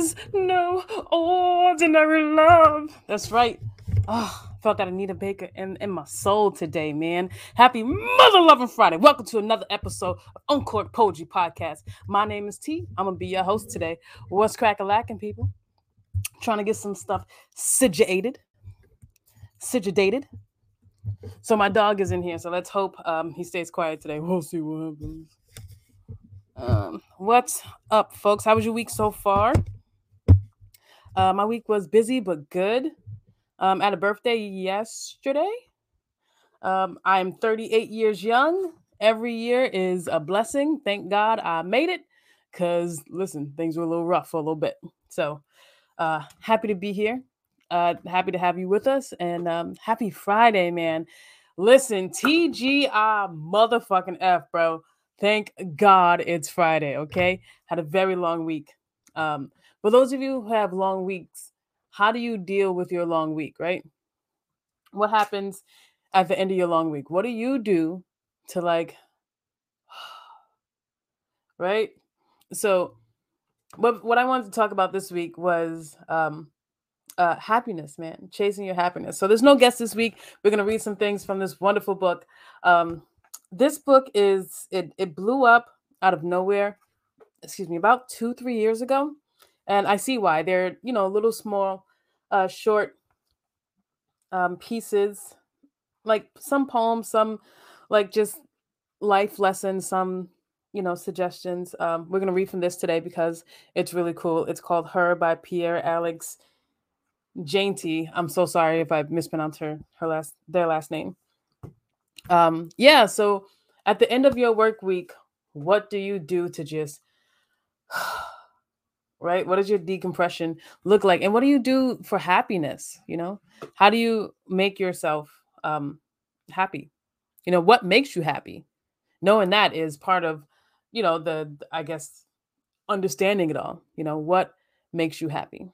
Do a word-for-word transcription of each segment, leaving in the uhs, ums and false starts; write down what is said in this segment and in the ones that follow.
is no ordinary love. That's right. Oh, felt that Anita Baker in, in my soul today, man. Happy Mother Loving Friday. Welcome to another episode of Uncork Poji Podcast. My name is T. I'm going to be your host today. What's crack-a-lacking, people? Trying to get some stuff situated. Situated. So my dog is in here, so let's hope um, he stays quiet today. We'll see what happens. Um, what's up, folks? How was your week so far? Uh, my week was busy but good. Um, I had a birthday yesterday. Um, I'm thirty-eight years young. Every year is a blessing. Thank God I made it, because, listen, things were a little rough for a little bit. So uh, happy to be here. Uh, happy to have you with us. And um, happy Friday, man. Listen, T G I motherfucking F, bro. Thank God it's Friday, okay? Had a very long week. Um, for those of you who have long weeks, how do you deal with your long week, right? What happens at the end of your long week? What do you do to, like, right? So what, what I wanted to talk about this week was um, uh, happiness, man, chasing your happiness. So there's no guest this week. We're going to read some things from this wonderful book. Um, this book is, it, it blew up out of nowhere, excuse me, about two, three years ago. And I see why. They're, you know, little small, uh, short um, pieces, like some poems, some like just life lessons, some, you know, suggestions. Um, we're going to read from this today because it's really cool. It's called Her by Pierre Alex Jeanty. I'm so sorry if I mispronounced her, her last, their last name. Um, yeah. So at the end of your work week, what do you do to just... right? What does your decompression look like? And what do you do for happiness? You know, how do you make yourself um, happy? You know, what makes you happy? Knowing that is part of, you know, the, I guess, understanding it all. You know, what makes you happy?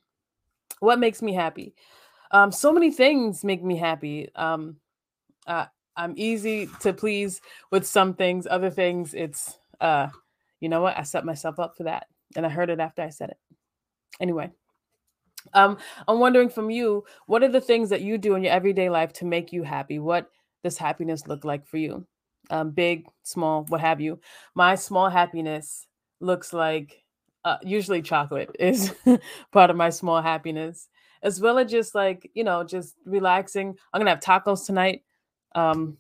What makes me happy? Um, so many things make me happy. Um, uh, I'm easy to please with some things. Other things, it's, uh, you know what? I set myself up for that. And I heard it after I said it. Anyway, um, I'm wondering from you, what are the things that you do in your everyday life to make you happy? What does happiness look like for you? Um, big, small, what have you. My small happiness looks like uh, usually chocolate is part of my small happiness, as well as just like, you know, just relaxing. I'm going to have tacos tonight. Um,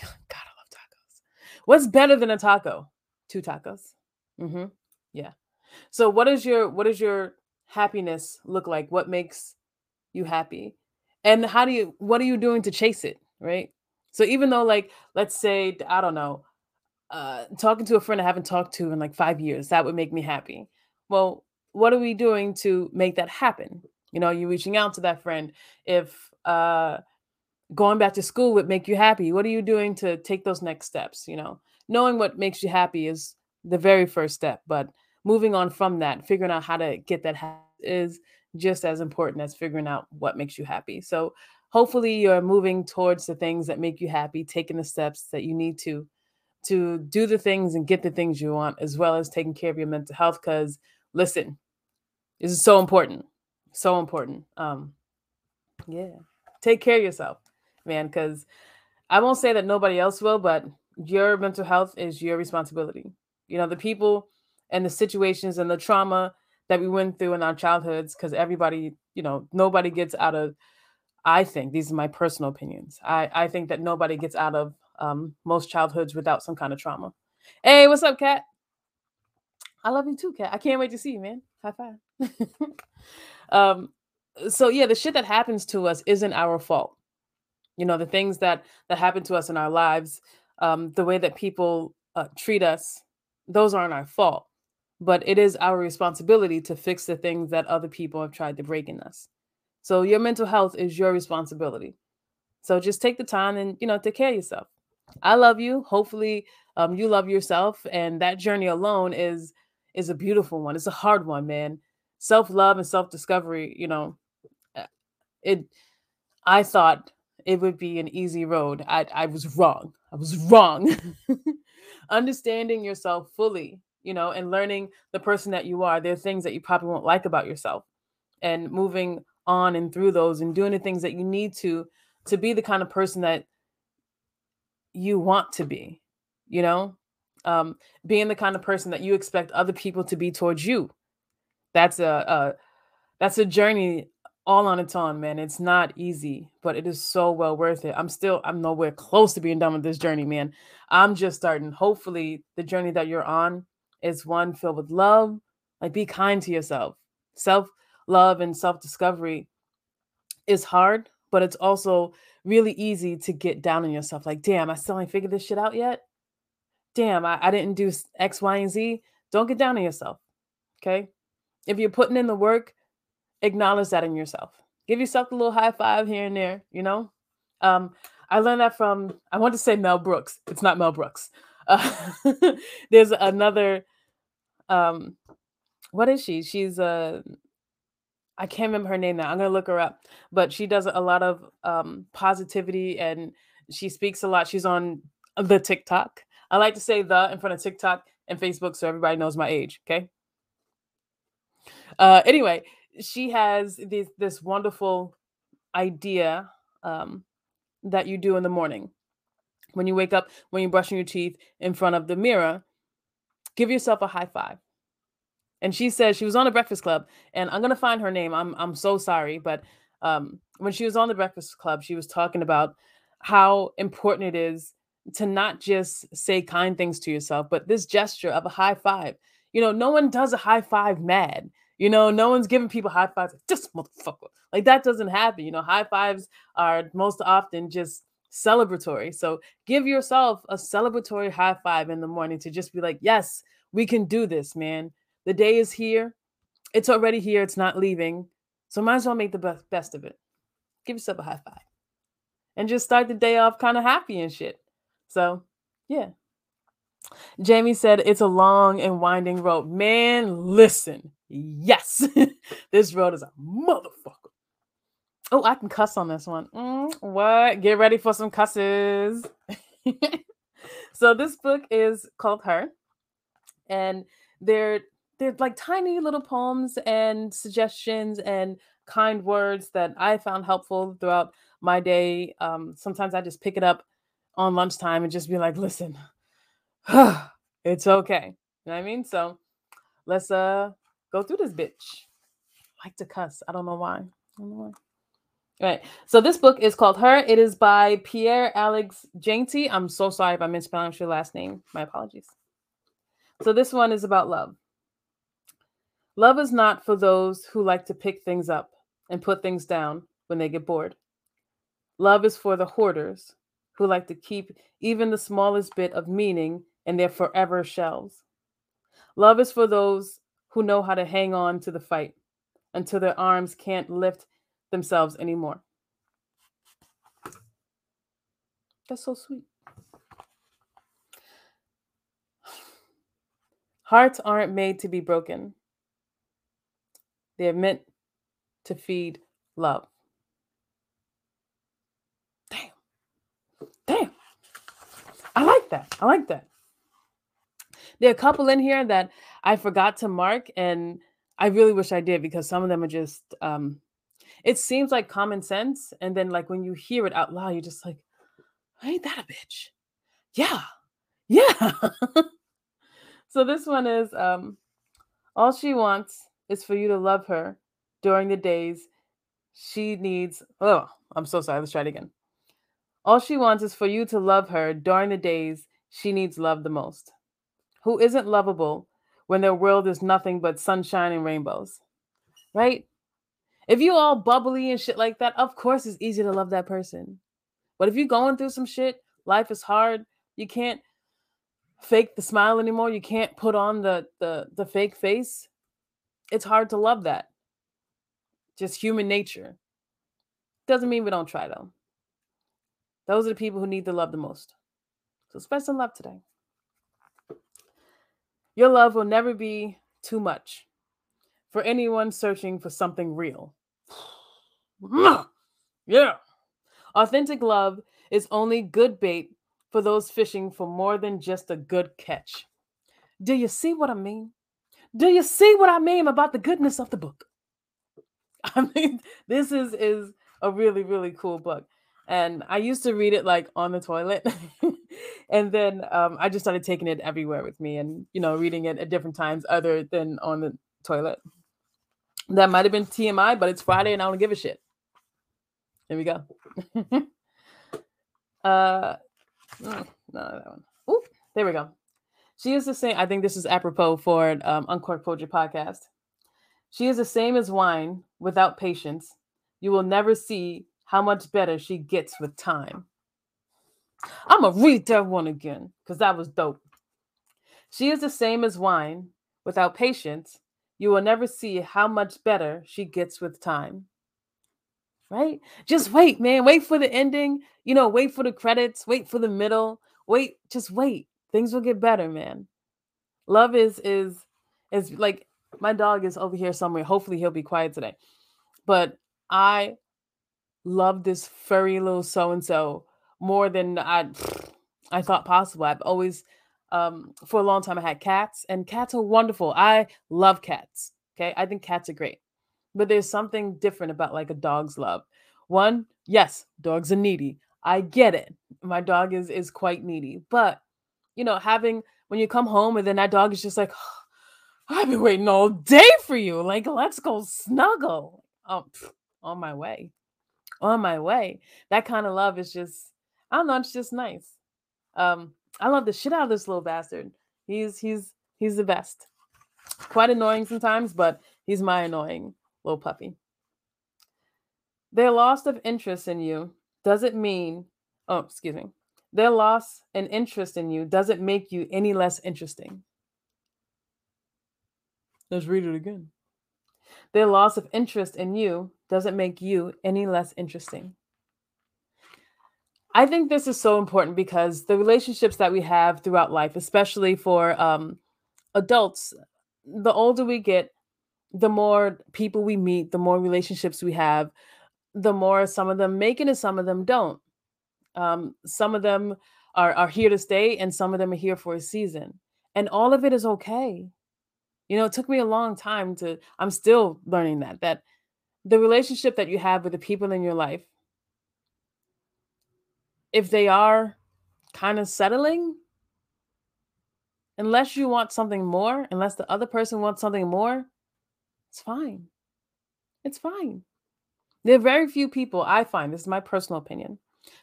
God, I love tacos. What's better than a taco? Two tacos. Mm-hmm. Yeah. So what is your, what does your happiness look like? What makes you happy? And how do you, what are you doing to chase it? Right. So even though, like, let's say, I don't know, uh, talking to a friend I haven't talked to in like five years, that would make me happy. Well, what are we doing to make that happen? You know, you're reaching out to that friend. If, uh, going back to school would make you happy, what are you doing to take those next steps? You know, knowing what makes you happy is the very first step, but moving on from that, figuring out how to get that happy is just as important as figuring out what makes you happy. So hopefully you're moving towards the things that make you happy, taking the steps that you need to, to do the things and get the things you want, as well as taking care of your mental health. Because listen, this is so important. So important. Um, yeah. Take care of yourself, man. Because I won't say that nobody else will, but your mental health is your responsibility. You know, the people and the situations and the trauma that we went through in our childhoods, because everybody, you know, nobody gets out of, I think, these are my personal opinions. I, I think that nobody gets out of um, most childhoods without some kind of trauma. Hey, what's up, Kat? I love you too, Kat. I can't wait to see you, man. High five. um, so yeah, the shit that happens to us isn't our fault. You know, the things that, that happen to us in our lives, um, the way that people uh, treat us, those aren't our fault. But it is our responsibility to fix the things that other people have tried to break in us. So your mental health is your responsibility. So just take the time and, you know, take care of yourself. I love you. Hopefully um, you love yourself. And that journey alone is, is a beautiful one. It's a hard one, man. Self-love and self-discovery, you know, it, I thought it would be an easy road. I, I was wrong. I was wrong. Understanding yourself fully you know, and learning the person that you are. There are things that you probably won't like about yourself, and moving on and through those and doing the things that you need to, to be the kind of person that you want to be, you know, um, being the kind of person that you expect other people to be towards you. That's a, a that's a journey all on its own, man. It's not easy, but it is so well worth it. I'm still, I'm nowhere close to being done with this journey, man. I'm just starting. Hopefully the journey that you're on is one filled with love. Like, be kind to yourself. Self-love and self-discovery is hard, but it's also really easy to get down on yourself. Like, damn, I still ain't figured this shit out yet. Damn, I, I didn't do X, Y, and Z. Don't get down on yourself, okay? If you're putting in the work, acknowledge that in yourself. Give yourself a little high five here and there, you know? Um, I learned that from, I want to say Mel Brooks. It's not Mel Brooks. Uh, there's another, um, what is she? She's a, I can't remember her name now. I'm going to look her up. But she does a lot of um, positivity, and she speaks a lot. She's on the TikTok. I like to say the in front of TikTok and Facebook so everybody knows my age, okay? Uh, anyway, she has this, this wonderful idea um, that you do in the morning. When you wake up, when you're brushing your teeth in front of the mirror, give yourself a high five. And she says, she was on The Breakfast Club, and I'm going to find her name. I'm I'm so sorry. But um, when she was on The Breakfast Club, she was talking about how important it is to not just say kind things to yourself, but this gesture of a high five. You know, no one does a high five mad. You know, no one's giving people high fives. Like, this motherfucker. Like, that doesn't happen. You know, high fives are most often just celebratory. So give yourself a celebratory high five in the morning to just be like, yes, we can do this, man. The day is here. It's already here. It's not leaving. So might as well make the best of it. Give yourself a high five. And just start the day off kind of happy and shit. So, yeah. Jamie said, it's a long and winding road. Man, listen. Yes. This road is a motherfucker. Oh, I can cuss on this one. Mm, what? Get ready for some cusses. So this book is called Her. And they're... they're like tiny little poems and suggestions and kind words that I found helpful throughout my day. Um, sometimes I just pick it up on lunchtime and just be like, listen, it's okay. You know what I mean? So let's uh go through this bitch. I like to cuss. I don't know why. I don't know why. All right. So this book is called Her. It is by Pierre Alex Jeanty. I'm so sorry if I mispronounced your last name. My apologies. So this one is about love. Love is not for those who like to pick things up and put things down when they get bored. Love is for the hoarders who like to keep even the smallest bit of meaning in their forever shelves. Love is for those who know how to hang on to the fight until their arms can't lift themselves anymore. That's so sweet. Hearts aren't made to be broken. They are meant to feed love. Damn. Damn. I like that. I like that. There are a couple in here that I forgot to mark, and I really wish I did, because some of them are just, um, it seems like common sense. And then like when you hear it out loud, you're just like, ain't that a bitch? Yeah. Yeah. So this one is um, all she wants is for you to love her during the days she needs. Oh, I'm so sorry. Let's try it again. All she wants is for you to love her during the days she needs love the most. Who isn't lovable when their world is nothing but sunshine and rainbows, right? If you all bubbly and shit like that, of course it's easy to love that person. But if you're going through some shit, life is hard. You can't fake the smile anymore. You can't put on the the, the fake face. It's hard to love that. Just human nature. Doesn't mean we don't try, though. Those are the people who need the love the most. So spread some love today. Your love will never be too much for anyone searching for something real. Yeah. Authentic love is only good bait for those fishing for more than just a good catch. Do you see what I mean? Do you see what I mean about the goodness of the book? I mean, this is, is a really, really cool book. And I used to read it like on the toilet. And then um, I just started taking it everywhere with me and, you know, reading it at different times other than on the toilet. That might've been T M I, but it's Friday and I don't give a shit. There we go. uh, no, not that one. Ooh, there we go. She is the same. I think this is apropos for um, Uncork Poji Podcast. She is the same as wine without patience. You will never see how much better she gets with time. I'm going to read that one again because that was dope. She is the same as wine without patience. You will never see how much better she gets with time. Right? Just wait, man. Wait for the ending. You know, wait for the credits. Wait for the middle. Wait. Just wait. Things will get better, man. Love is, is, is like, my dog is over here somewhere. Hopefully he'll be quiet today. But I love this furry little so-and-so more than I, I thought possible. I've always, um, for a long time, I had cats. And cats are wonderful. I love cats. Okay? I think cats are great. But there's something different about like a dog's love. One, yes, dogs are needy. I get it. My dog is is quite needy. But, you know, having, when you come home and then that dog is just like, oh, I've been waiting all day for you. Like, let's go snuggle. Oh, pff, on my way. On my way. That kind of love is just, I don't know, it's just nice. Um, I love the shit out of this little bastard. He's, he's, he's the best. Quite annoying sometimes, but he's my annoying little puppy. Their loss of interest in you doesn't mean, oh, excuse me. Their loss and interest in you doesn't make you any less interesting. Let's read it again. Their loss of interest in you doesn't make you any less interesting. I think this is so important because the relationships that we have throughout life, especially for um, adults, the older we get, the more people we meet, the more relationships we have, the more some of them make it and some of them don't. Um, some of them are, are here to stay and some of them are here for a season. And all of it is okay. You know, it took me a long time to, I'm still learning that, that the relationship that you have with the people in your life, if they are kind of settling, unless you want something more, unless the other person wants something more, it's fine. It's fine. There are very few people, I find, this is my personal opinion,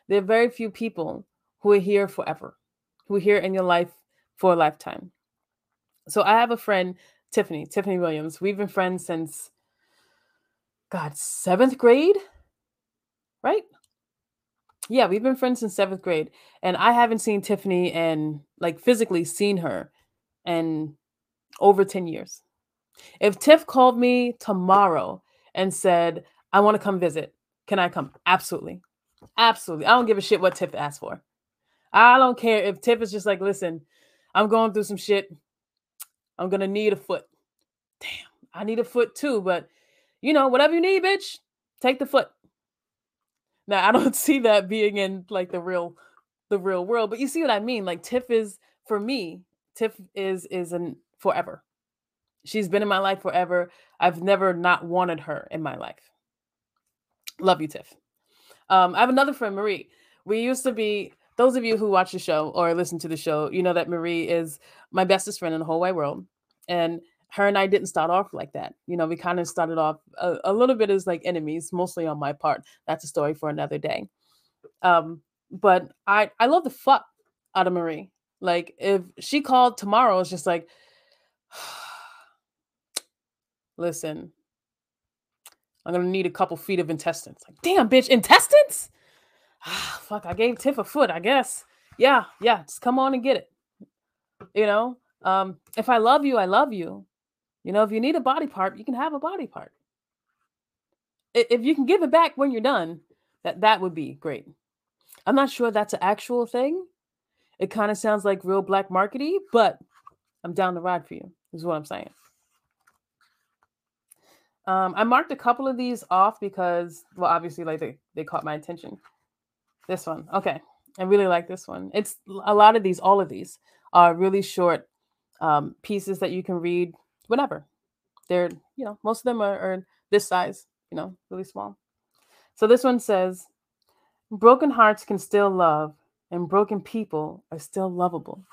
there are very few people who are here forever, who are here in your life for a lifetime. So I have a friend, Tiffany, Tiffany Williams. We've been friends since, God, seventh grade, right? Yeah, we've been friends since seventh grade. And I haven't seen Tiffany and like physically seen her in over ten years. If Tiff called me tomorrow and said, I want to come visit, can I come? Absolutely. Absolutely. I don't give a shit what Tiff asked for. I don't care if Tiff is just like, listen, I'm going through some shit. I'm going to need a foot. Damn, I need a foot too. But, you know, whatever you need, bitch, take the foot. Now, I don't see that being in like the real the real world. But you see what I mean? Like Tiff is, for me, Tiff is, is an forever. She's been in my life forever. I've never not wanted her in my life. Love you, Tiff. Um, I have another friend, Marie. We used to be... Those of you who watch the show or listen to the show, you know that Marie is my bestest friend in the whole wide world. And her and I didn't start off like that. You know, we kind of started off a, a little bit as like enemies, mostly on my part. That's a story for another day. Um, but I, I love the fuck out of Marie. Like if she called tomorrow, it's just like, listen, I'm going to need a couple feet of intestines. Like, damn, bitch, intestines? Ah, fuck, I gave Tiff a foot, I guess. Yeah, yeah, just come on and get it. You know, um, if I love you, I love you. You know, if you need a body part, you can have a body part. If you can give it back when you're done, that, that would be great. I'm not sure that's an actual thing. It kind of sounds like real black markety, but I'm down the ride for you, is what I'm saying. Um, I marked a couple of these off because, well, obviously, like they, they caught my attention. This one. Okay. I really like this one. It's a lot of these, all of these are really short um, pieces that you can read whenever. They're, you know, most of them are, are this size, you know, really small. So this one says, broken hearts can still love and broken people are still lovable.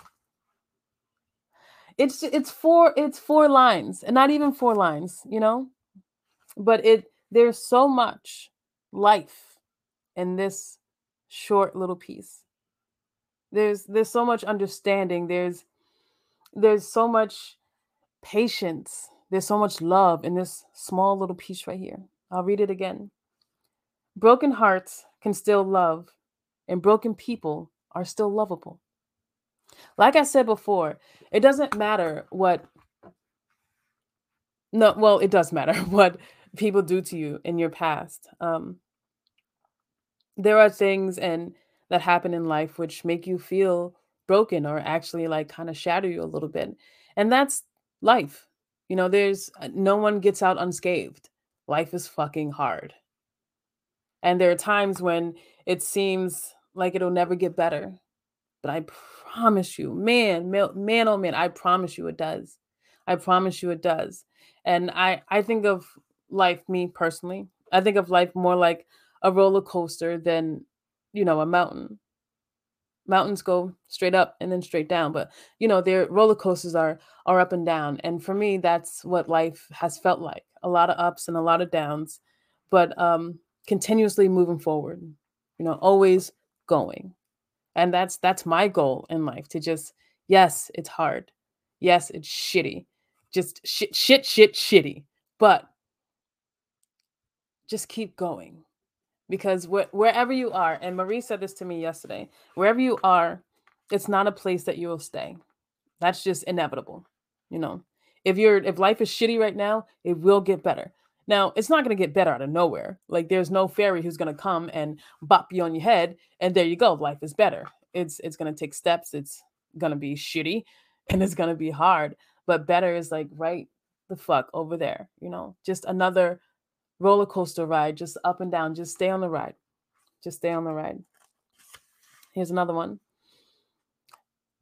It's it's four it's four lines and not even four lines, you know, but it there's so much life in this short little piece. There's there's so much understanding. There's there's so much patience. There's so much love in this small little piece right here. I'll read it again. Broken hearts can still love, and broken people are still lovable. Like I said before, it doesn't matter what, no, well, it does matter what people do to you in your past. Um, there are things and that happen in life which make you feel broken or actually like kind of shatter you a little bit. And that's life. You know, there's no one gets out unscathed. Life is fucking hard. And there are times when it seems like it'll never get better. But I promise you, man, man, oh man, I promise you it does. I promise you it does. And I, I think of life, me personally, I think of life more like a roller coaster than, you know, a mountain. Mountains go straight up and then straight down. But, you know, their roller coasters are, are up and down. And for me, that's what life has felt like. A lot of ups and a lot of downs, but um, continuously moving forward, you know, always going. And that's that's my goal in life, to just, yes, it's hard. Yes, it's shitty. Just shit, shit, shit, shitty. But just keep going. Because wh- wherever you are, and Marie said this to me yesterday, wherever you are, it's not a place that you will stay. That's just inevitable. You know, if you're if life is shitty right now, it will get better. Now, it's not going to get better out of nowhere. Like, there's no fairy who's going to come and bop you on your head, and there you go, life is better. It's it's going to take steps. It's going to be shitty, and it's going to be hard. But better is like right the fuck over there, you know? Just another roller coaster ride, just up and down. Just stay on the ride. Just stay on the ride. Here's another one.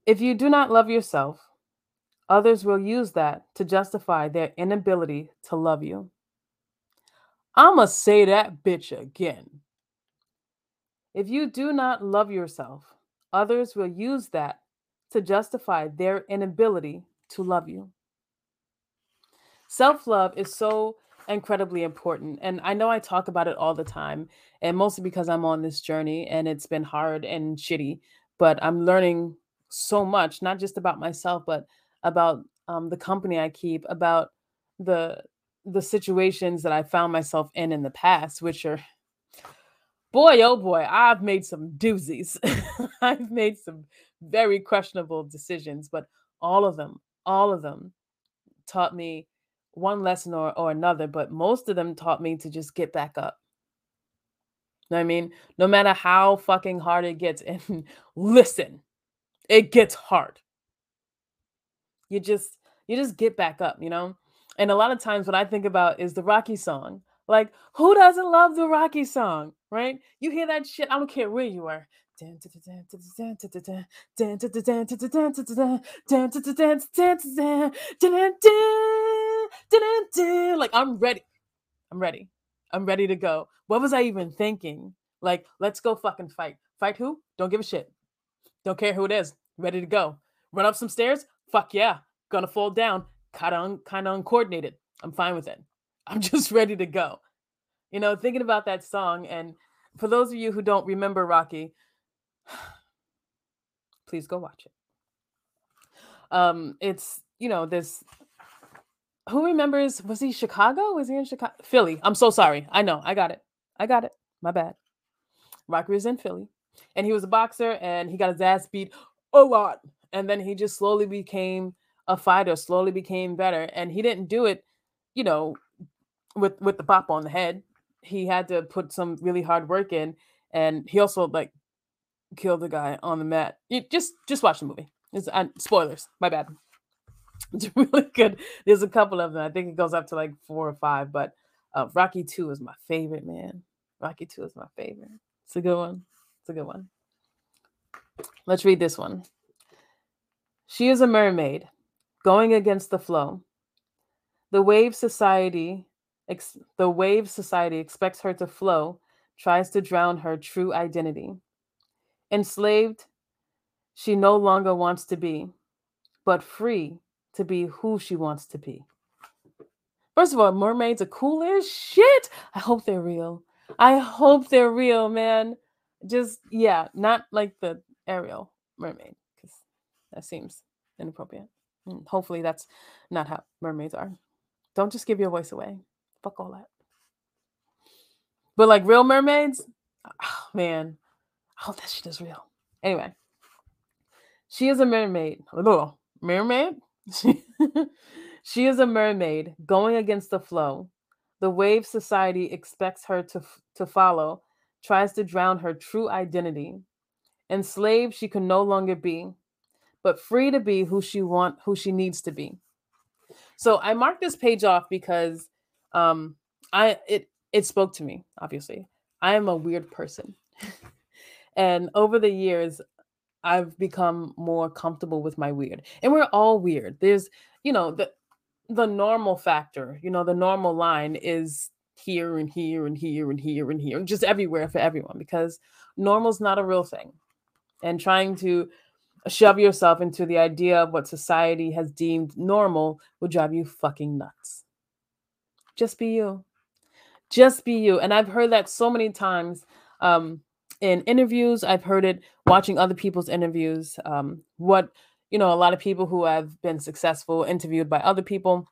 If you do not love yourself, others will use that to justify their inability to love you. I'ma say that bitch again. If you do not love yourself, others will use that to justify their inability to love you. Self-love is so incredibly important. And I know I talk about it all the time, and mostly because I'm on this journey and it's been hard and shitty, but I'm learning so much, not just about myself, but about um, the company I keep, about the the situations that I found myself in in the past, which are, boy, oh boy, I've made some doozies. I've made some very questionable decisions, but all of them, all of them taught me one lesson or, or another, but most of them taught me to just get back up. You know what I mean? No matter how fucking hard it gets, and listen, it gets hard. You just, you just get back up, you know? And a lot of times what I think about is the Rocky song. Like, who doesn't love the Rocky song, right? You hear that shit, I don't care where you are. Like, I'm ready. I'm ready. I'm ready to go. What was I even thinking? Like, let's go fucking fight. Fight who? Don't give a shit. Don't care who it is. Ready to go. Run up some stairs? Fuck yeah. Gonna fall down. Kind of un- kind of uncoordinated. I'm fine with it. I'm just ready to go. You know, thinking about that song, and for those of you who don't remember Rocky, please go watch it. Um, it's, you know, this, who remembers, was he Chicago? Was he in Chicago? Philly. I'm so sorry. I know. I got it. I got it. My bad. Rocky was in Philly, and he was a boxer, and he got his ass beat a lot. And then he just slowly became a fighter, slowly became better. And he didn't do it, you know, with, with the pop on the head. He had to put some really hard work in. And he also like killed a guy on the mat. You just, just watch the movie. It's uh, spoilers. My bad. It's really good. There's a couple of them. I think it goes up to like four or five, but uh, Rocky two is my favorite, man. Rocky two is my favorite. It's a good one. It's a good one. Let's read this one. She is a mermaid going against the flow. The wave society, ex- the wave society expects her to flow, tries to drown her true identity. Enslaved, she no longer wants to be, but free to be who she wants to be. First of all, mermaids are cool as shit. I hope they're real. I hope they're real, man. Just, yeah, not like the Ariel mermaid, because that seems inappropriate. And hopefully that's not how mermaids are. Don't just give your voice away. Fuck all that. But like real mermaids, oh, man, I hope that shit is real. Anyway, she is a mermaid. Oh, mermaid? She is a mermaid going against the flow. The wave society expects her to, f- to follow, tries to drown her true identity. Enslaved, she can no longer be, but free to be who she want, who she needs to be. So I marked this page off because um, I it it spoke to me, obviously. I am a weird person. And over the years, I've become more comfortable with my weird. And we're all weird. There's, you know, the the normal factor, you know, the normal line is here and here and here and here and here, just everywhere for everyone, because normal's not a real thing. And trying to shove yourself into the idea of what society has deemed normal will drive you fucking nuts. Just be you. Just be you. And I've heard that so many times. Um, in interviews, I've heard it watching other people's interviews. Um, what, you know, a lot of people who have been successful interviewed by other people.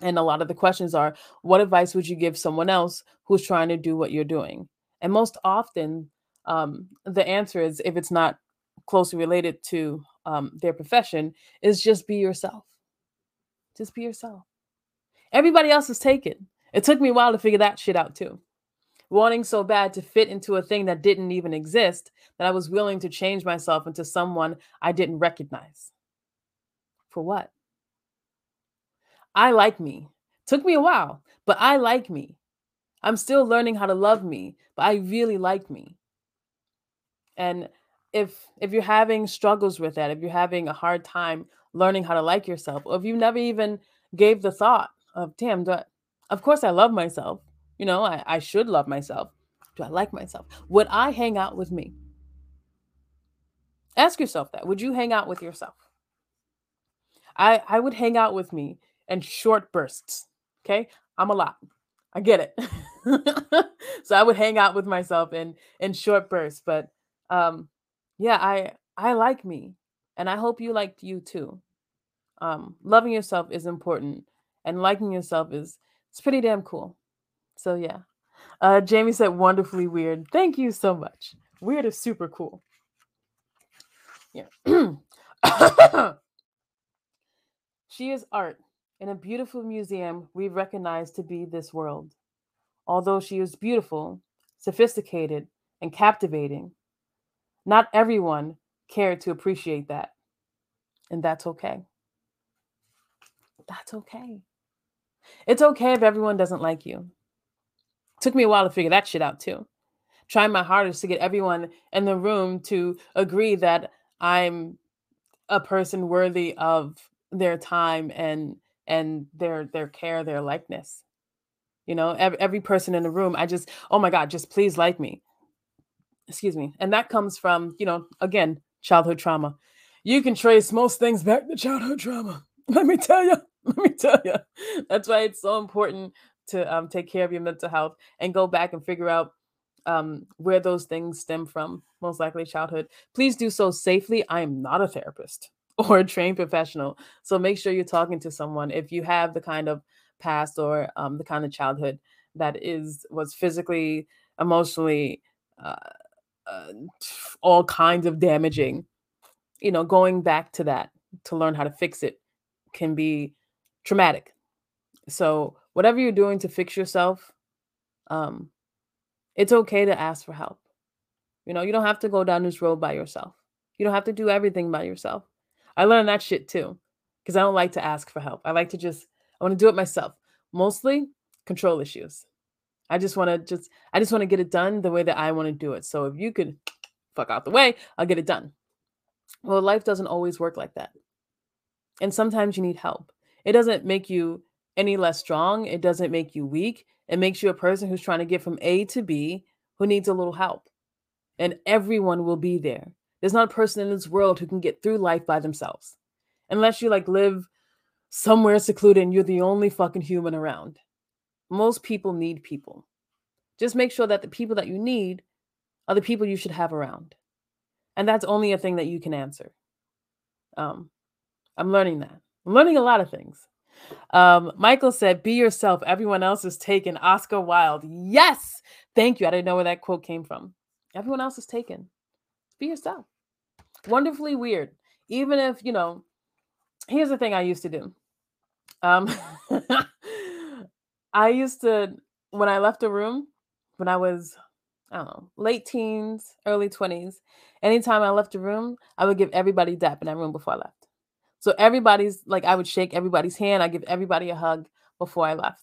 And a lot of the questions are, what advice would you give someone else who's trying to do what you're doing? And most often, um, the answer is, if it's not closely related to um, their profession, is just be yourself. Just be yourself. Everybody else is taken. It took me a while to figure that shit out too. Wanting so bad to fit into a thing that didn't even exist, that I was willing to change myself into someone I didn't recognize. For what? I like me. Took me a while, but I like me. I'm still learning how to love me, but I really like me. And if if you're having struggles with that, if you're having a hard time learning how to like yourself, or if you never even gave the thought of, damn, do I, of course I love myself. You know, I, I should love myself. Do I like myself? Would I hang out with me? Ask yourself that. Would you hang out with yourself? I I would hang out with me in short bursts. Okay? I'm a lot. I get it. So I would hang out with myself in, in short bursts. But um, yeah, I I like me. And I hope you liked you too. Um, loving yourself is important. And liking yourself is it's pretty damn cool. So yeah. Uh, Jamie said, wonderfully weird. Thank you so much. Weird is super cool. Yeah. She is art in a beautiful museum we recognize to be this world. Although she is beautiful, sophisticated, and captivating, not everyone cared to appreciate that. And that's okay. That's okay. It's okay if everyone doesn't like you. Took me a while to figure that shit out too. Trying my hardest to get everyone in the room to agree that I'm a person worthy of their time and and their their care, their likeness. You know, every, every person in the room, I just, oh my God, just please like me. Excuse me. And that comes from, you know, again, childhood trauma. You can trace most things back to childhood trauma. Let me tell you. Let me tell you. That's why it's so important to um, take care of your mental health and go back and figure out um, where those things stem from, most likely childhood. Please do so safely. I am not a therapist or a trained professional. So make sure you're talking to someone if you have the kind of past or um, the kind of childhood that is was physically, emotionally, uh, uh, all kinds of damaging. You know, going back to that to learn how to fix it can be traumatic. So whatever you're doing to fix yourself, um, it's okay to ask for help. You know, you don't have to go down this road by yourself. You don't have to do everything by yourself. I learned that shit too, because I don't like to ask for help. I like to just, I want to do it myself. Mostly control issues. I just want to just, I just want to get it done the way that I want to do it. So if you could fuck out the way, I'll get it done. Well, life doesn't always work like that. And sometimes you need help. It doesn't make you any less strong. It doesn't make you weak. It makes you a person who's trying to get from A to B who needs a little help. And everyone will be there. There's not a person in this world who can get through life by themselves. Unless you like live somewhere secluded and you're the only fucking human around. Most people need people. Just make sure that the people that you need are the people you should have around. And that's only a thing that you can answer. Um, I'm learning that. I'm learning a lot of things. Um, Michael said, be yourself. Everyone else is taken. Oscar Wilde. Yes. Thank you. I didn't know where that quote came from. Everyone else is taken. Be yourself. Wonderfully weird. Even if, you know, here's the thing I used to do. Um, I used to, when I left the room, when I was, I don't know, late teens, early twenties, anytime I left the room, I would give everybody dap in that room before I left. So everybody's, like, I would shake everybody's hand. I give everybody a hug before I left.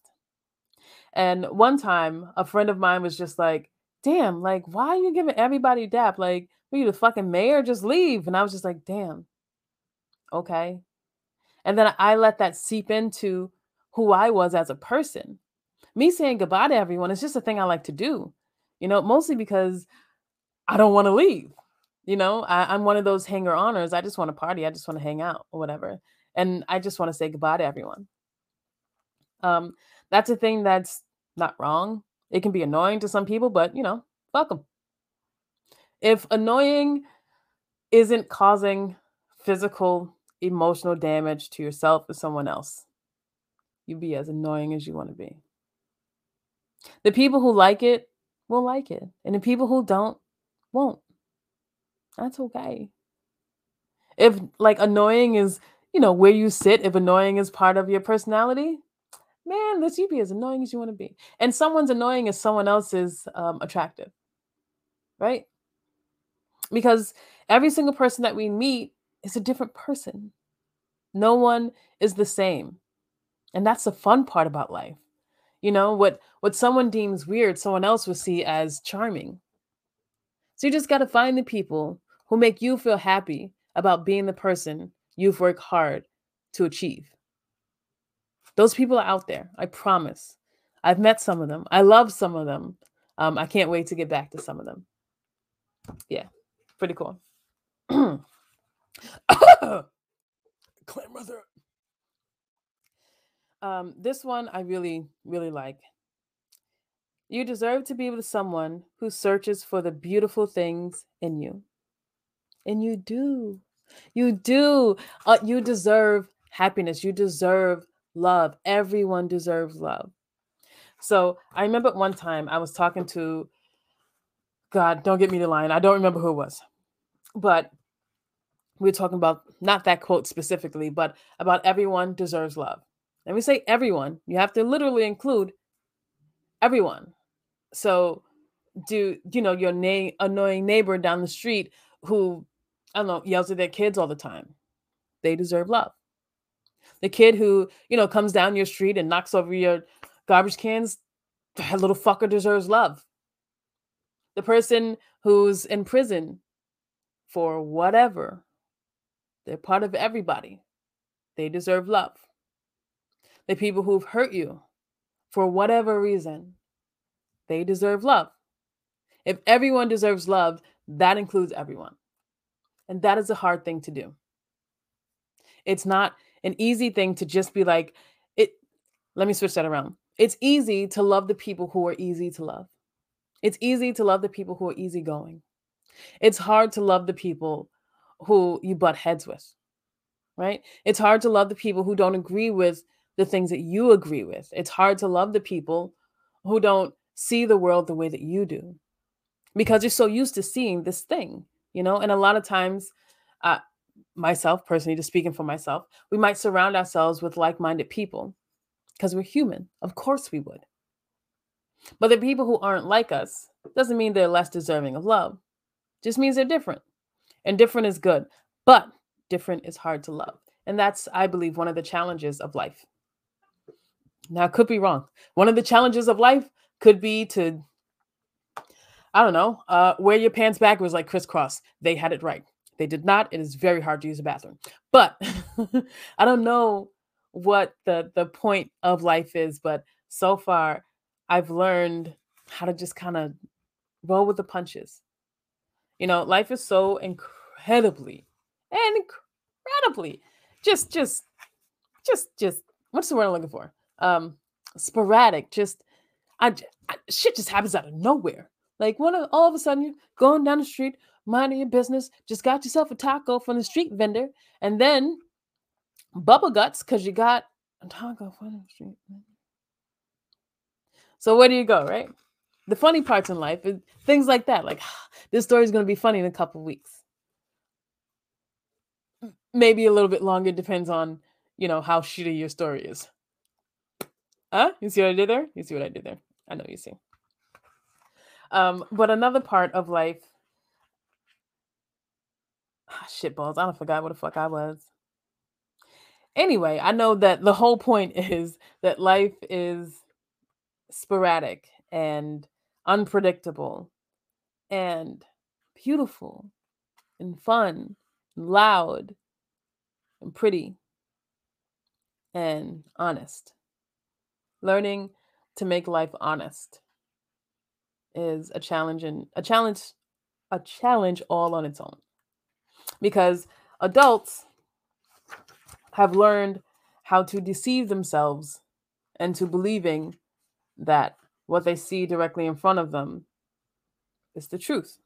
And one time, a friend of mine was just like, damn, like, why are you giving everybody dap? Like, were you the fucking mayor? Just leave. And I was just like, damn. Okay. And then I let that seep into who I was as a person. Me saying goodbye to everyone is just a thing I like to do, you know, mostly because I don't want to leave. You know, I, I'm one of those hanger-oners. I just want to party. I just want to hang out or whatever. And I just want to say goodbye to everyone. Um, that's a thing that's not wrong. It can be annoying to some people, but, you know, fuck them. If annoying isn't causing physical, emotional damage to yourself or someone else, you be as annoying as you want to be. The people who like it will like it. And the people who don't won't. That's okay. If like annoying is, you know, where you sit, if annoying is part of your personality, man, let's you be as annoying as you want to be. And someone's annoying is someone else's um, attractive, right? Because every single person that we meet is a different person. No one is the same. And that's the fun part about life. You know, what, what someone deems weird, someone else will see as charming. So you just got to find the people who make you feel happy about being the person you've worked hard to achieve. Those people are out there. I promise. I've met some of them. I love some of them. Um, I can't wait to get back to some of them. Yeah, pretty cool. Clam brother. Um, this one I really, really like. You deserve to be with someone who searches for the beautiful things in you. And you do. You do. Uh, you deserve happiness. You deserve love. Everyone deserves love. So I remember one time I was talking to, God, don't get me to lying. I don't remember who it was. But we were talking about, not that quote specifically, but about everyone deserves love. And we say everyone. You have to literally include everyone. So do, you know, your na- annoying neighbor down the street who, I don't know, yells at their kids all the time. They deserve love. The kid who, you know, comes down your street and knocks over your garbage cans, that little fucker deserves love. The person who's in prison for whatever, they're part of everybody. They deserve love. The people who've hurt you for whatever reason, they deserve love. If everyone deserves love, that includes everyone. And that is a hard thing to do. It's not an easy thing to just be like, it. Let me switch that around. It's easy to love the people who are easy to love. It's easy to love the people who are easygoing. It's hard to love the people who you butt heads with, right? It's hard to love the people who don't agree with the things that you agree with. It's hard to love the people who don't see the world the way that you do because you're so used to seeing this thing, you know? And a lot of times, uh, myself personally, just speaking for myself, we might surround ourselves with like-minded people because we're human. Of course we would. But the people who aren't like us doesn't mean they're less deserving of love. Just means they're different. And different is good, but different is hard to love. And that's, I believe, one of the challenges of life. Now, I could be wrong. One of the challenges of life could be to, I don't know, uh, wear your pants backwards like crisscross. They had it right. They did not. It is very hard to use a bathroom. But I don't know what the, the point of life is, but so far I've learned how to just kind of roll with the punches. You know, life is so incredibly, incredibly, just, just, just, just, what's the word I'm looking for? Um, sporadic, just, I, I, shit just happens out of nowhere. Like one of, all of a sudden you're going down the street, minding your business, just got yourself a taco from the street vendor, and then bubble guts, because you got a taco from the street vendor. So where do you go, right? The funny parts in life, things like that. Like, this story is going to be funny in a couple of weeks. Maybe a little bit longer, depends on, you know, how shitty your story is. Huh? You see what I did there? You see what I did there? I know you see. Um, but another part of life, ah, shit balls. I don't forgot what the fuck I was. Anyway, I know that the whole point is that life is sporadic and unpredictable and beautiful and fun, and loud and pretty and honest. Learning to make life honest is a challenge and a challenge, a challenge all on its own, because adults have learned how to deceive themselves into believing that what they see directly in front of them is the truth.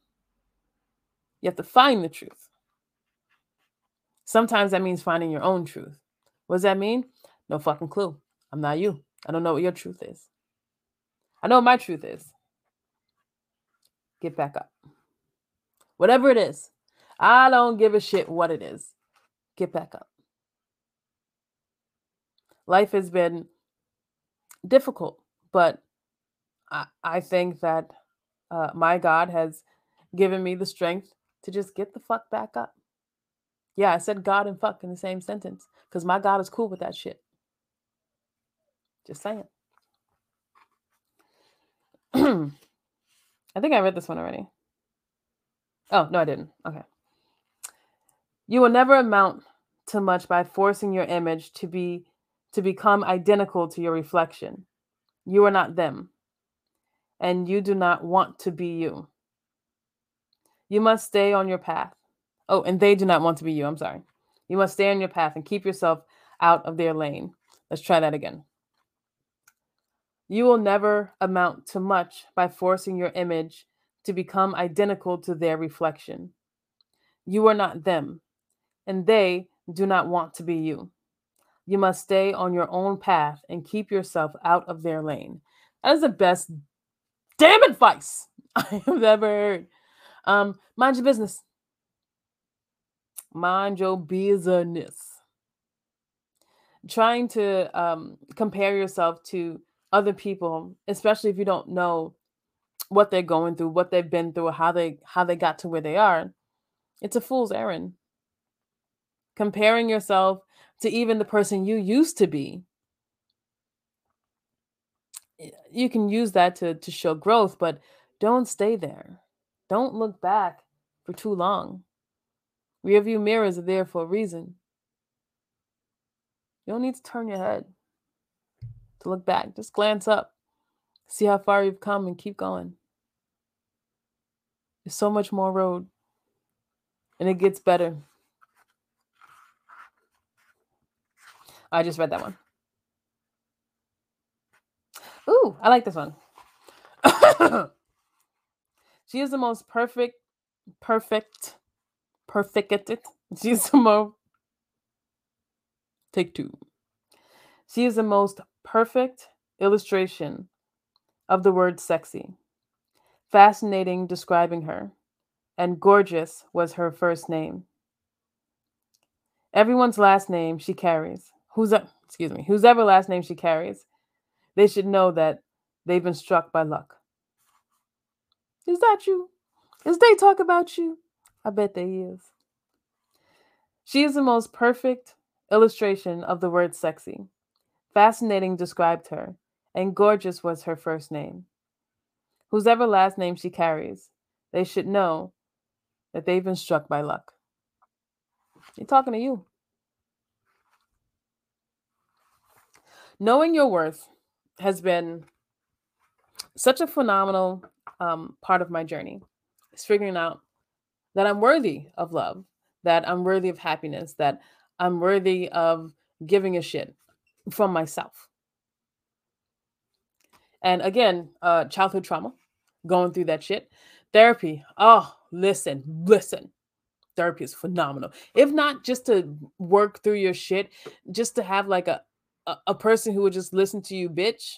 You have to find the truth. Sometimes that means finding your own truth. What does that mean? No fucking clue. I'm not you. I don't know what your truth is. I know what my truth is. Get back up. Whatever it is, I don't give a shit what it is. Get back up. Life has been difficult, but I, I think that uh, my God has given me the strength to just get the fuck back up. Yeah, I said God and fuck in the same sentence because my God is cool with that shit. Just saying. I think I read this one already. Oh, no, I didn't. Okay. You will never amount to much by forcing your image to be to become identical to your reflection. You are not them, and you do not want to be you. You must stay on your path. Oh, and they do not want to be you. I'm sorry. You must stay on your path and keep yourself out of their lane. Let's try that again. You will never amount to much by forcing your image to become identical to their reflection. You are not them, and they do not want to be you. You must stay on your own path and keep yourself out of their lane. That is the best damn advice I have ever heard. Um, mind your business. Mind your business. Trying to um, compare yourself to other people, especially if you don't know what they're going through, what they've been through, how they how they got to where they are, it's a fool's errand. Comparing yourself to even the person you used to be, you can use that to, to show growth, but don't stay there. Don't look back for too long. Rearview mirrors are there for a reason. You don't need to turn your head to look back. Just glance up, see how far you've come, and keep going. There's so much more road, and it gets better. I just read that one. Ooh, I like this one. She is the most perfect, perfect, perfected. She's the most. Take two. She is the most perfect illustration of the word sexy. Fascinating describing her, and gorgeous was her first name. Everyone's last name she carries. Who's a, excuse me, whose ever last name she carries, they should know that they've been struck by luck. Is that you? Is they talk about you? I bet they is. She is the most perfect illustration of the word sexy. Fascinating described her, and gorgeous was her first name. Whose ever last name she carries, they should know that they've been struck by luck. They're talking to you. Knowing your worth has been such a phenomenal um, part of my journey. It's figuring out that I'm worthy of love, that I'm worthy of happiness, that I'm worthy of giving a shit from myself. And again, uh, childhood trauma, going through that shit. Therapy. Oh, listen, listen. Therapy is phenomenal. If not just to work through your shit, just to have like a, a, a person who would just listen to you, bitch.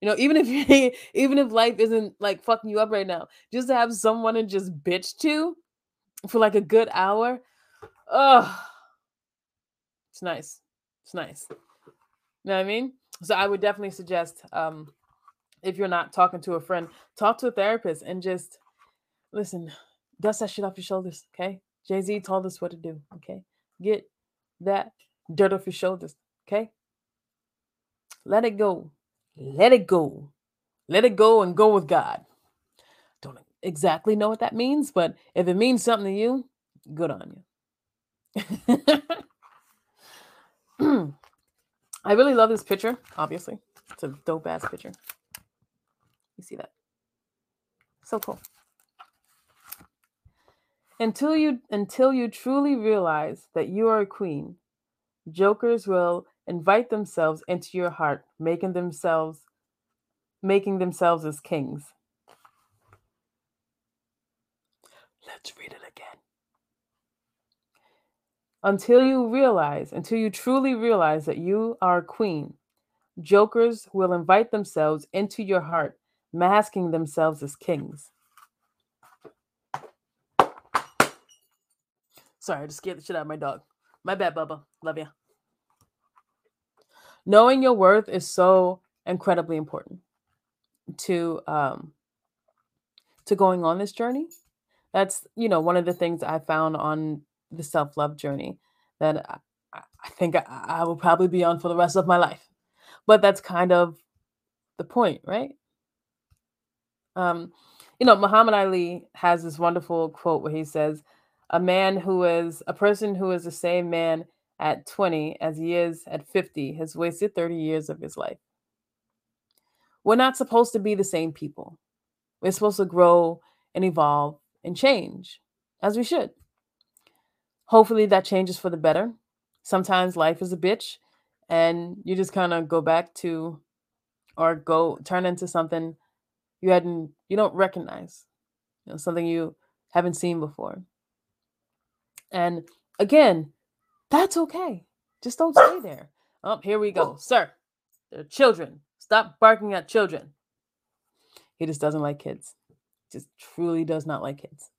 You know, even if you, even if life isn't like fucking you up right now, just to have someone to just bitch to for like a good hour. Oh, it's nice. It's nice. You know what I mean? So I would definitely suggest, um, if you're not talking to a friend, talk to a therapist and just listen, dust that shit off your shoulders. Okay. Jay-Z told us what to do. Okay. Get that dirt off your shoulders. Okay. Let it go. Let it go. Let it go and go with God. Don't exactly know what that means, but if it means something to you, good on you. I really love this picture, obviously. It's a dope ass picture. You see that? So cool. Until you until you truly realize that you are a queen, jokers will invite themselves into your heart, making themselves making themselves as kings. Let's read it again. Until you realize, until you truly realize that you are a queen, jokers will invite themselves into your heart, masking themselves as kings. Sorry, I just scared the shit out of my dog. My bad, Bubba. Love ya. Knowing your worth is so incredibly important to um, to going on this journey. That's, you know, one of the things I found on the self-love journey that I, I think I, I will probably be on for the rest of my life. But that's kind of the point, right? Um, you know, Muhammad Ali has this wonderful quote where he says, a man who is a person who is the same man at twenty as he is at fifty has wasted thirty years of his life. We're not supposed to be the same people. We're supposed to grow and evolve and change as we should. Hopefully that changes for the better. Sometimes life is a bitch and you just kind of go back to or go turn into something you hadn't, you don't recognize, you know, something you haven't seen before. And again, that's okay. Just don't stay there. Oh, here we go. Sir, they're children. Stop barking at children. He just doesn't like kids. Just truly does not like kids.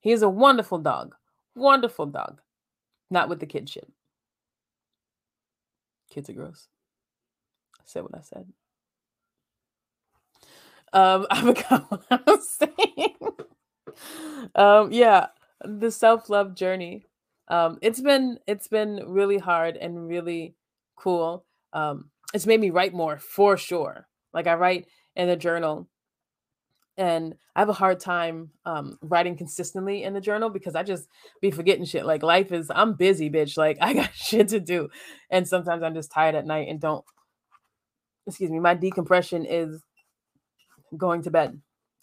He is a wonderful dog. Wonderful dog. Not with the kid shit. Kids are gross. I said what I said. Um, I forgot what I was saying. um, yeah. The self-love journey. Um, it's been it's been really hard and really cool. Um, it's made me write more for sure. Like I write in the journal and I have a hard time um, writing consistently in the journal because I just be forgetting shit. Like life is, I'm busy, bitch. Like I got shit to do. And sometimes I'm just tired at night and don't, excuse me, my decompression is going to bed.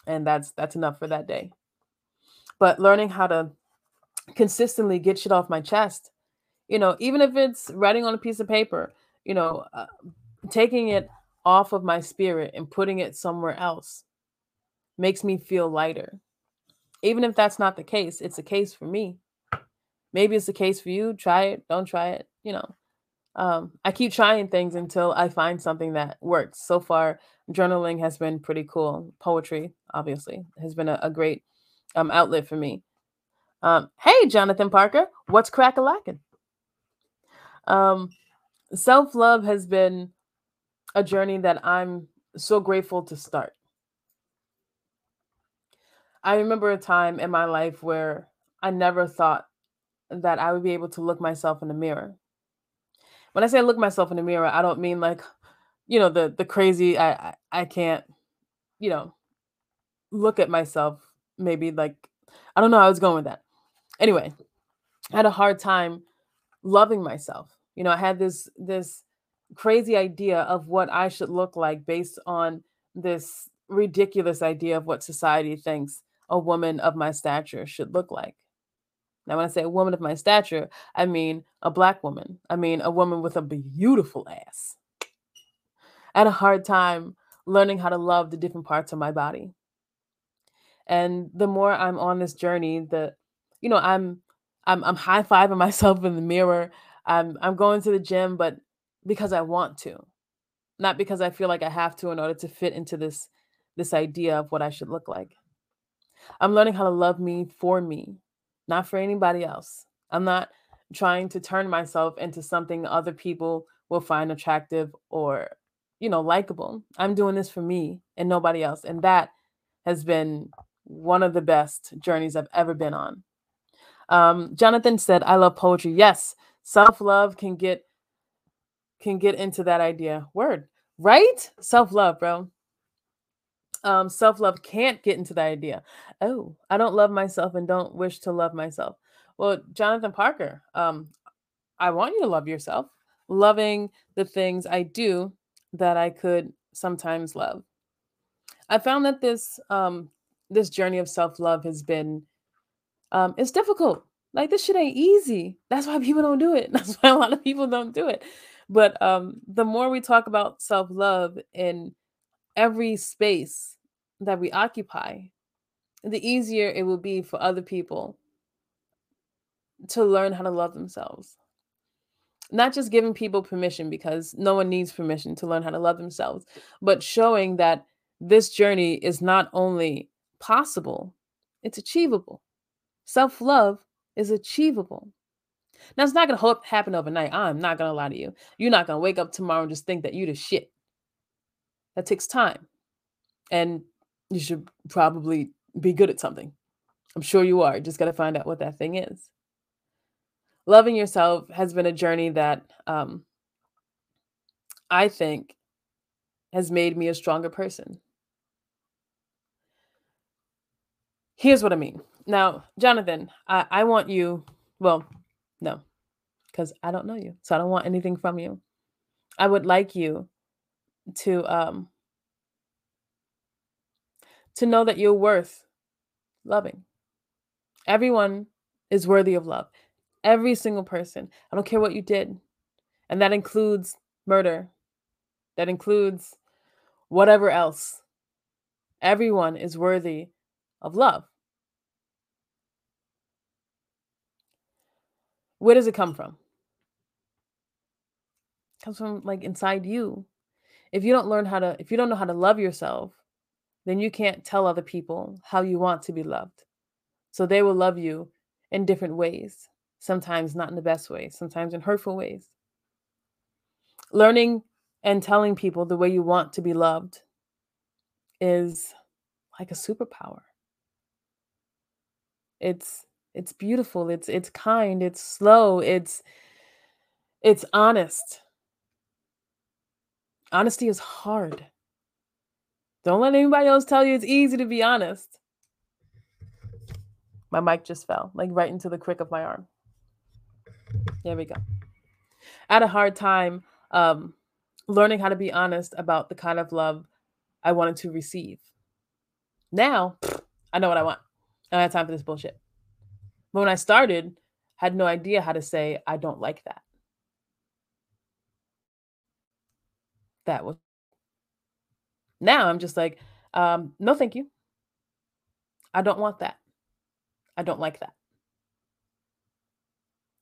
And that's that's enough for that day. But learning how to consistently get shit off my chest, you know, even if it's writing on a piece of paper, you know, uh, taking it off of my spirit and putting it somewhere else makes me feel lighter. Even if that's not the case, it's a case for me. Maybe it's the case for you. Try it. Don't try it. You know, um, I keep trying things until I find something that works. So far, journaling has been pretty cool. Poetry, obviously, has been a, a great Um, outlet for me. Um, hey, Jonathan Parker, what's crack-a-lackin'? Um, self-love has been a journey that I'm so grateful to start. I remember a time in my life where I never thought that I would be able to look myself in the mirror. When I say look myself in the mirror, I don't mean like, you know, the the crazy, I I, I can't, you know, look at myself. Maybe like, I don't know how I was going with that. Anyway, I had a hard time loving myself. You know, I had this this crazy idea of what I should look like based on this ridiculous idea of what society thinks a woman of my stature should look like. Now, when I say a woman of my stature, I mean a Black woman. I mean a woman with a beautiful ass. I had a hard time learning how to love the different parts of my body. And the more I'm on this journey, the, you know, I'm I'm I'm high-fiving myself in the mirror. I'm I'm going to the gym, but because I want to, not because I feel like I have to in order to fit into this this idea of what I should look like. I'm learning how to love me for me, not for anybody else. I'm not trying to turn myself into something other people will find attractive or, you know, likable. I'm doing this for me and nobody else. And that has been one of the best journeys I've ever been on. Um, Jonathan said, I love poetry. Yes, self-love can get can get into that idea. Word, right? Self-love, bro. Um, self-love can't get into that idea. Oh, I don't love myself and don't wish to love myself. Well, Jonathan Parker, um, I want you to love yourself. Loving the things I do that I could sometimes love. I found that this um, this journey of self-love has been, um, it's difficult. Like, this shit ain't easy. That's why people don't do it. That's why a lot of people don't do it. But um, the more we talk about self-love in every space that we occupy, the easier it will be for other people to learn how to love themselves. Not just giving people permission, because no one needs permission to learn how to love themselves, but showing that this journey is not only possible, it's achievable. Self-love is achievable. Now, it's not going to happen overnight. I'm not going to lie to you. You're not going to wake up tomorrow and just think that you're the shit. That takes time. And you should probably be good at something. I'm sure you are. You just got to find out what that thing is. Loving yourself has been a journey that um, I think has made me a stronger person. Here's what I mean. Now, Jonathan, I, I want you, well, no, because I don't know you, so I don't want anything from you. I would like you to um, to know that you're worth loving. Everyone is worthy of love. Every single person. I don't care what you did. And that includes murder. That includes whatever else. Everyone is worthy of love. Where does it come from? It comes from, like, inside you. If you don't learn how to, if you don't know how to love yourself, then you can't tell other people how you want to be loved. So they will love you in different ways. Sometimes not in the best ways, sometimes in hurtful ways. Learning and telling people the way you want to be loved is like a superpower. It's it's beautiful, it's it's kind, it's slow, it's it's honest. Honesty is hard. Don't let anybody else tell you it's easy to be honest. My mic just fell, like right into the crick of my arm. There we go. I had a hard time um, learning how to be honest about the kind of love I wanted to receive. Now, I know what I want. I don't have time for this bullshit. But when I started, I had no idea how to say, I don't like that. That was. Now I'm just like, um, no, thank you. I don't want that. I don't like that.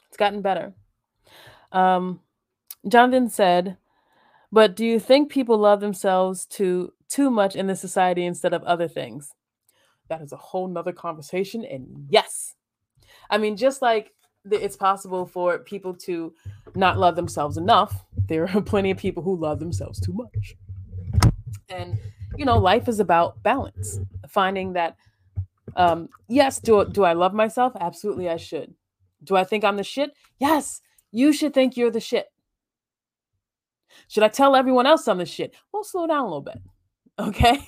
It's gotten better. Um, Jonathan said, but do you think people love themselves too, too much in this society instead of other things? That is a whole nother conversation. And yes, I mean, just like the, it's possible for people to not love themselves enough, there are plenty of people who love themselves too much. And, you know, life is about balance, finding that, um, yes, do, do I love myself? Absolutely, I should. Do I think I'm the shit? Yes, you should think you're the shit. Should I tell everyone else I'm the shit? Well, slow down a little bit, okay?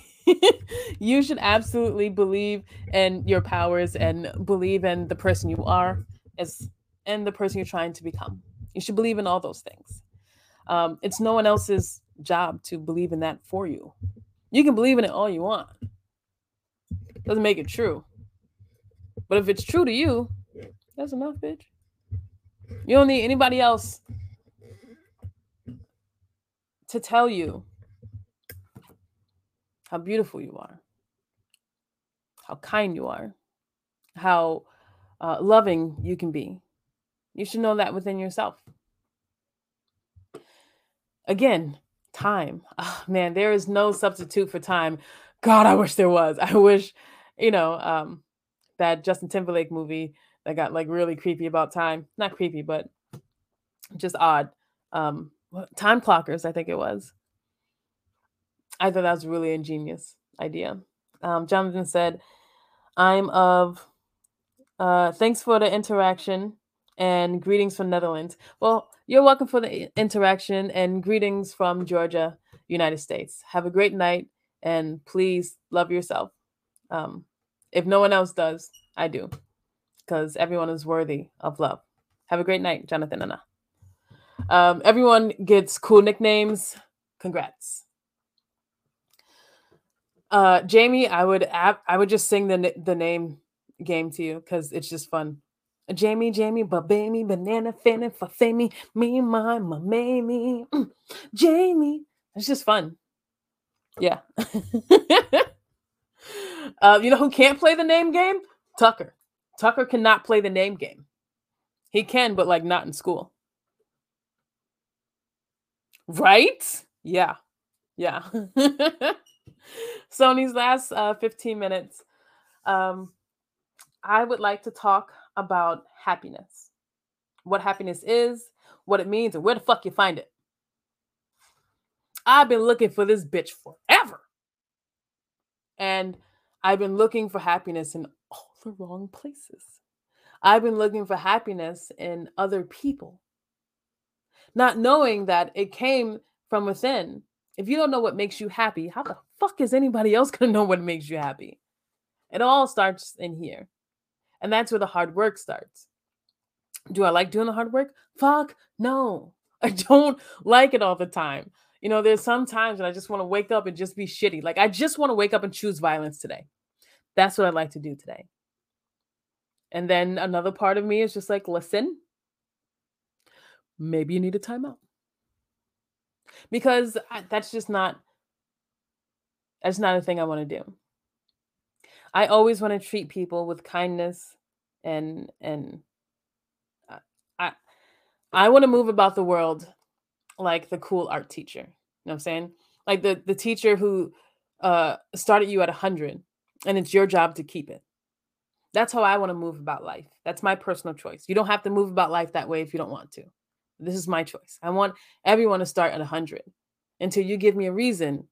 You should absolutely believe in your powers and believe in the person you are as and the person you're trying to become. You should believe in all those things. Um, it's no one else's job to believe in that for you. You can believe in it all you want. Doesn't make it true. But if it's true to you, that's enough, bitch. You don't need anybody else to tell you how beautiful you are, how kind you are, how uh, loving you can be. You should know that within yourself. Again, time. Oh, man, there is no substitute for time. God, I wish there was. I wish, you know, um, that Justin Timberlake movie that got like really creepy about time. Not creepy, but just odd. Um, Time Clockers, I think it was. I thought that was a really ingenious idea. Um, Jonathan said, I'm of, uh, thanks for the interaction and greetings from Netherlands. Well, you're welcome for the interaction and greetings from Georgia, United States. Have a great night and please love yourself. Um, if no one else does, I do. Because everyone is worthy of love. Have a great night, Jonathan and I. Um, everyone gets cool nicknames. Congrats. Uh, Jamie, I would ap- I would just sing the the name game to you because it's just fun. Jamie, Jamie, but baby, banana, fanny, fafamy, me, my, my, mammy, mm, Jamie. It's just fun. Yeah. uh, you know who can't play the name game? Tucker. Tucker cannot play the name game. He can, but like not in school. Right? Yeah. Yeah. So in these last uh, fifteen minutes, um, I would like to talk about happiness. What happiness is, what it means, and where the fuck you find it. I've been looking for this bitch forever. And I've been looking for happiness in all the wrong places. I've been looking for happiness in other people, not knowing that it came from within. If you don't know what makes you happy, how the fuck is anybody else going to know what makes you happy? It all starts in here. And that's where the hard work starts. Do I like doing the hard work? Fuck no. I don't like it all the time. You know, there's some times that I just want to wake up and just be shitty. Like, I just want to wake up and choose violence today. That's what I like to do today. And then another part of me is just like, listen, maybe you need a timeout. Because I, that's just not, that's not a thing I want to do. I always want to treat people with kindness and, and I, I, I want to move about the world like the cool art teacher. You know what I'm saying? Like the, the teacher who uh, started you at one hundred and it's your job to keep it. That's how I want to move about life. That's my personal choice. You don't have to move about life that way if you don't want to. This is my choice. I want everyone to start at one hundred until you give me a reason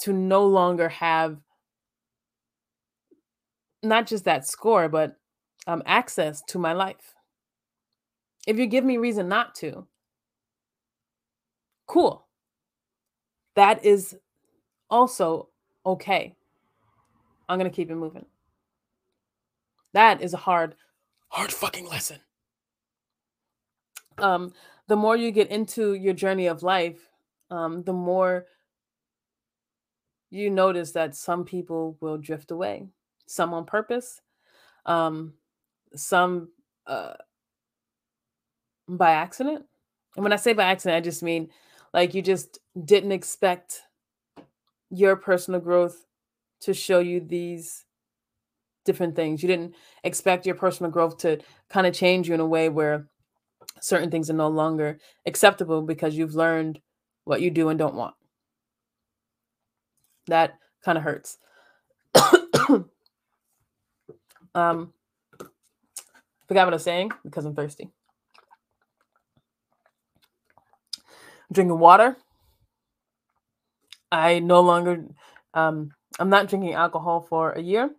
to no longer have not just that score, but um, access to my life. If you give me reason not to, cool. That is also okay. I'm going to keep it moving. That is a hard, hard fucking lesson. Um, the more you get into your journey of life, um, the more you notice that some people will drift away, some on purpose, um, some uh, by accident. And when I say by accident, I just mean like you just didn't expect your personal growth to show you these different things. You didn't expect your personal growth to kind of change you in a way where certain things are no longer acceptable because you've learned what you do and don't want. That kind of hurts. um, forgot what I was saying because I'm thirsty. Drinking water. I no longer, um, I'm not drinking alcohol for a year.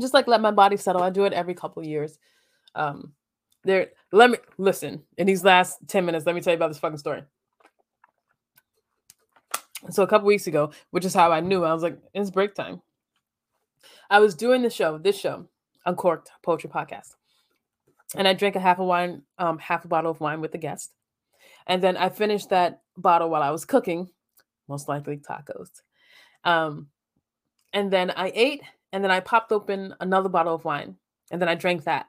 Just like let my body settle. I do it every couple of years. Um, There, let me listen. In these last ten minutes, let me tell you about this fucking story. So a couple weeks ago, which is how I knew, I was like, it's break time. I was doing the show, this show, Uncorked Poji Podcast. And I drank a half a wine, um, half a bottle of wine with the guest. And then I finished that bottle while I was cooking, most likely tacos. Um, and then I ate, and then I popped open another bottle of wine, and then I drank that.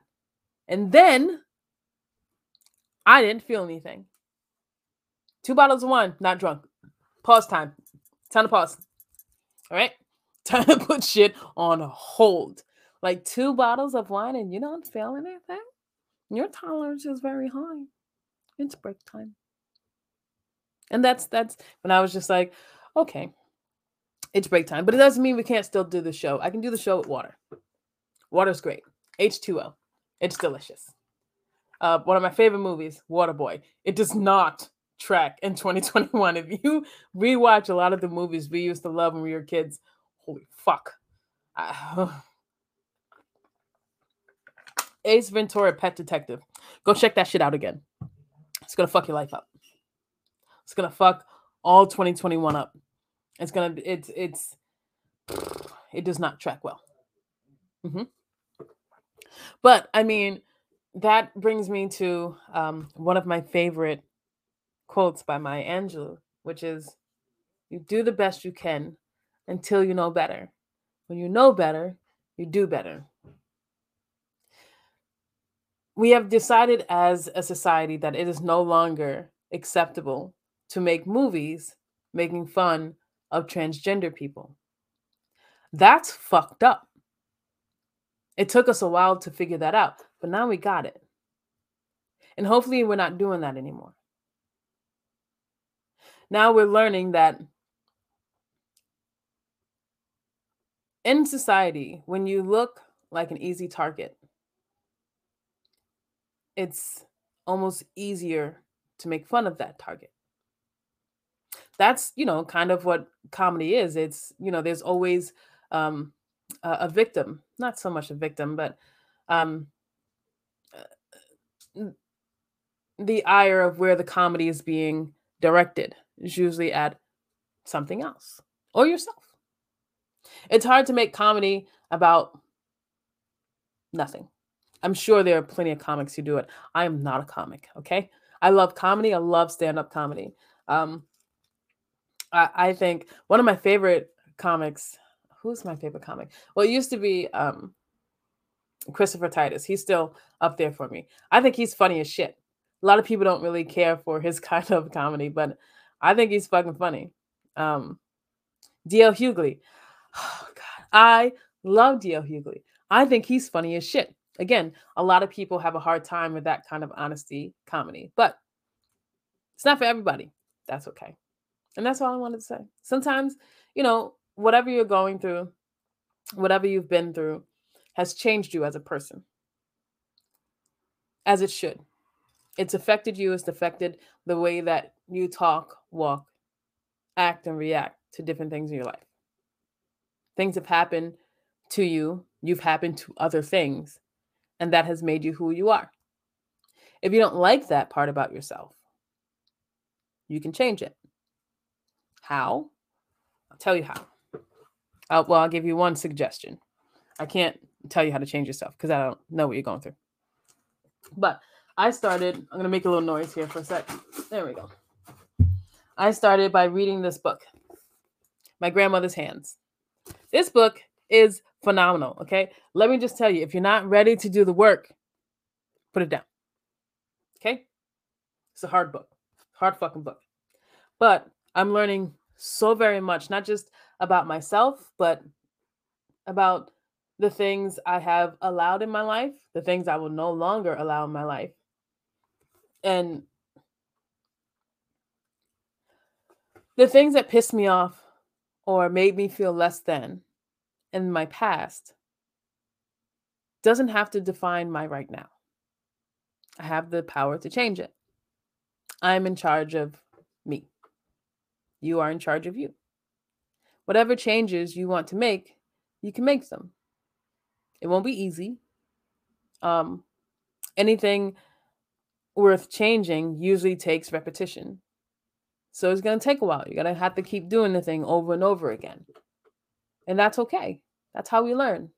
And then I didn't feel anything. Two bottles of wine, not drunk. Pause time. Time to pause. All right? Time to put shit on hold. Like two bottles of wine and you don't feel anything? Your tolerance is very high. It's break time. And that's that's when I was just like, okay, it's break time. But it doesn't mean we can't still do the show. I can do the show with water. Water's great. H two O. It's delicious. Uh, one of my favorite movies, Waterboy. It does not track in twenty twenty-one. If you rewatch a lot of the movies we used to love when we were kids, holy fuck. I, Ace Ventura, Pet Detective. Go check that shit out again. It's going to fuck your life up. It's going to fuck all twenty twenty-one up. It's going to, it's, it's, it does not track well. Mm-hmm. But, I mean, that brings me to um, one of my favorite quotes by Maya Angelou, which is, you do the best you can until you know better. When you know better, you do better. We have decided as a society that it is no longer acceptable to make movies making fun of transgender people. That's fucked up. It took us a while to figure that out, but now we got it. And hopefully we're not doing that anymore. Now we're learning that in society, when you look like an easy target, it's almost easier to make fun of that target. That's, you know, kind of what comedy is. It's, you know, there's always um, a, a victim, not so much a victim, but um, the ire of where the comedy is being directed is usually at something else or yourself. It's hard to make comedy about nothing. I'm sure there are plenty of comics who do it. I am not a comic, okay? I love comedy. I love stand-up comedy. Um, I, I think one of my favorite comics, who's my favorite comic? Well, it used to be um, Christopher Titus. He's still up there for me. I think he's funny as shit. A lot of people don't really care for his kind of comedy, but I think he's fucking funny. Um, D L Hughley. Oh, God. I love D L Hughley. I think he's funny as shit. Again, a lot of people have a hard time with that kind of honesty comedy, but it's not for everybody. That's okay. And that's all I wanted to say. Sometimes, you know, whatever you're going through, whatever you've been through has changed you as a person, as it should. It's affected you. It's affected the way that you talk, walk, act, and react to different things in your life. Things have happened to you. You've happened to other things. And that has made you who you are. If you don't like that part about yourself, you can change it. How? I'll tell you how. Uh, well, I'll give you one suggestion. I can't tell you how to change yourself because I don't know what you're going through. But I started, I'm going to make a little noise here for a sec. There we go. I started by reading this book, My Grandmother's Hands. This book is phenomenal, okay? Let me just tell you, if you're not ready to do the work, put it down, okay? It's a hard book, hard fucking book. But I'm learning so very much, not just about myself, but about the things I have allowed in my life, the things I will no longer allow in my life. And the things that pissed me off or made me feel less than in my past doesn't have to define my right now. I have the power to change it. I'm in charge of me. You are in charge of you. Whatever changes you want to make, you can make them. It won't be easy. Um, anything worth changing usually takes repetition. So it's going to take a while. You're going to have to keep doing the thing over and over again. And that's okay. That's how we learn.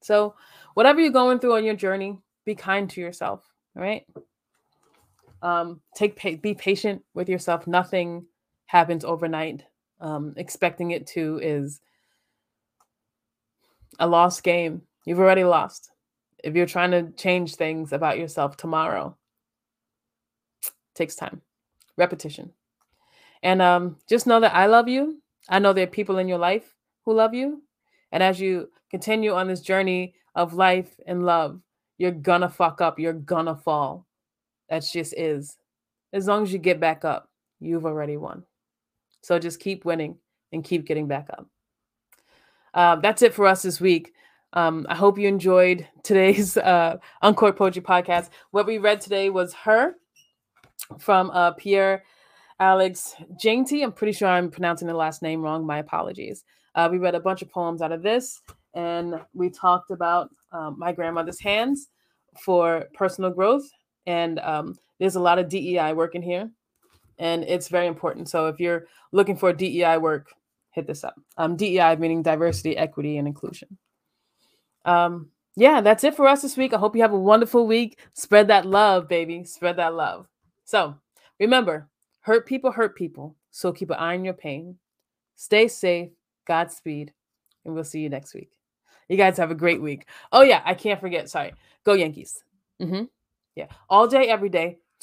So whatever you're going through on your journey, be kind to yourself, right? Um, take pa- be patient with yourself. Nothing happens overnight. Um, expecting it to is a lost game. You've already lost. If you're trying to change things about yourself tomorrow, it takes time, repetition. And um, just know that I love you. I know there are people in your life who love you. And as you continue on this journey of life and love, you're gonna fuck up. You're gonna fall. That's just is. As long as you get back up, you've already won. So just keep winning and keep getting back up. Uh, that's it for us this week. Um, I hope you enjoyed today's uh, Uncork Poji Podcast. What we read today was Her from uh, Pierre Alex Jeanty. I'm pretty sure I'm pronouncing the last name wrong. My apologies. Uh, we read a bunch of poems out of this, and we talked about um, My Grandmother's Hands for personal growth. And um, there's a lot of D E I work in here, and it's very important. So if you're looking for D E I work, hit this up. Um, D E I meaning diversity, equity, and inclusion. Um, yeah, that's it for us this week. I hope you have a wonderful week. Spread that love, baby. Spread that love. So remember, hurt people hurt people. So keep an eye on your pain. Stay safe. Godspeed. And we'll see you next week. You guys have a great week. Oh yeah, I can't forget. Sorry. Go Yankees. Mm-hmm. Yeah. All day, every day.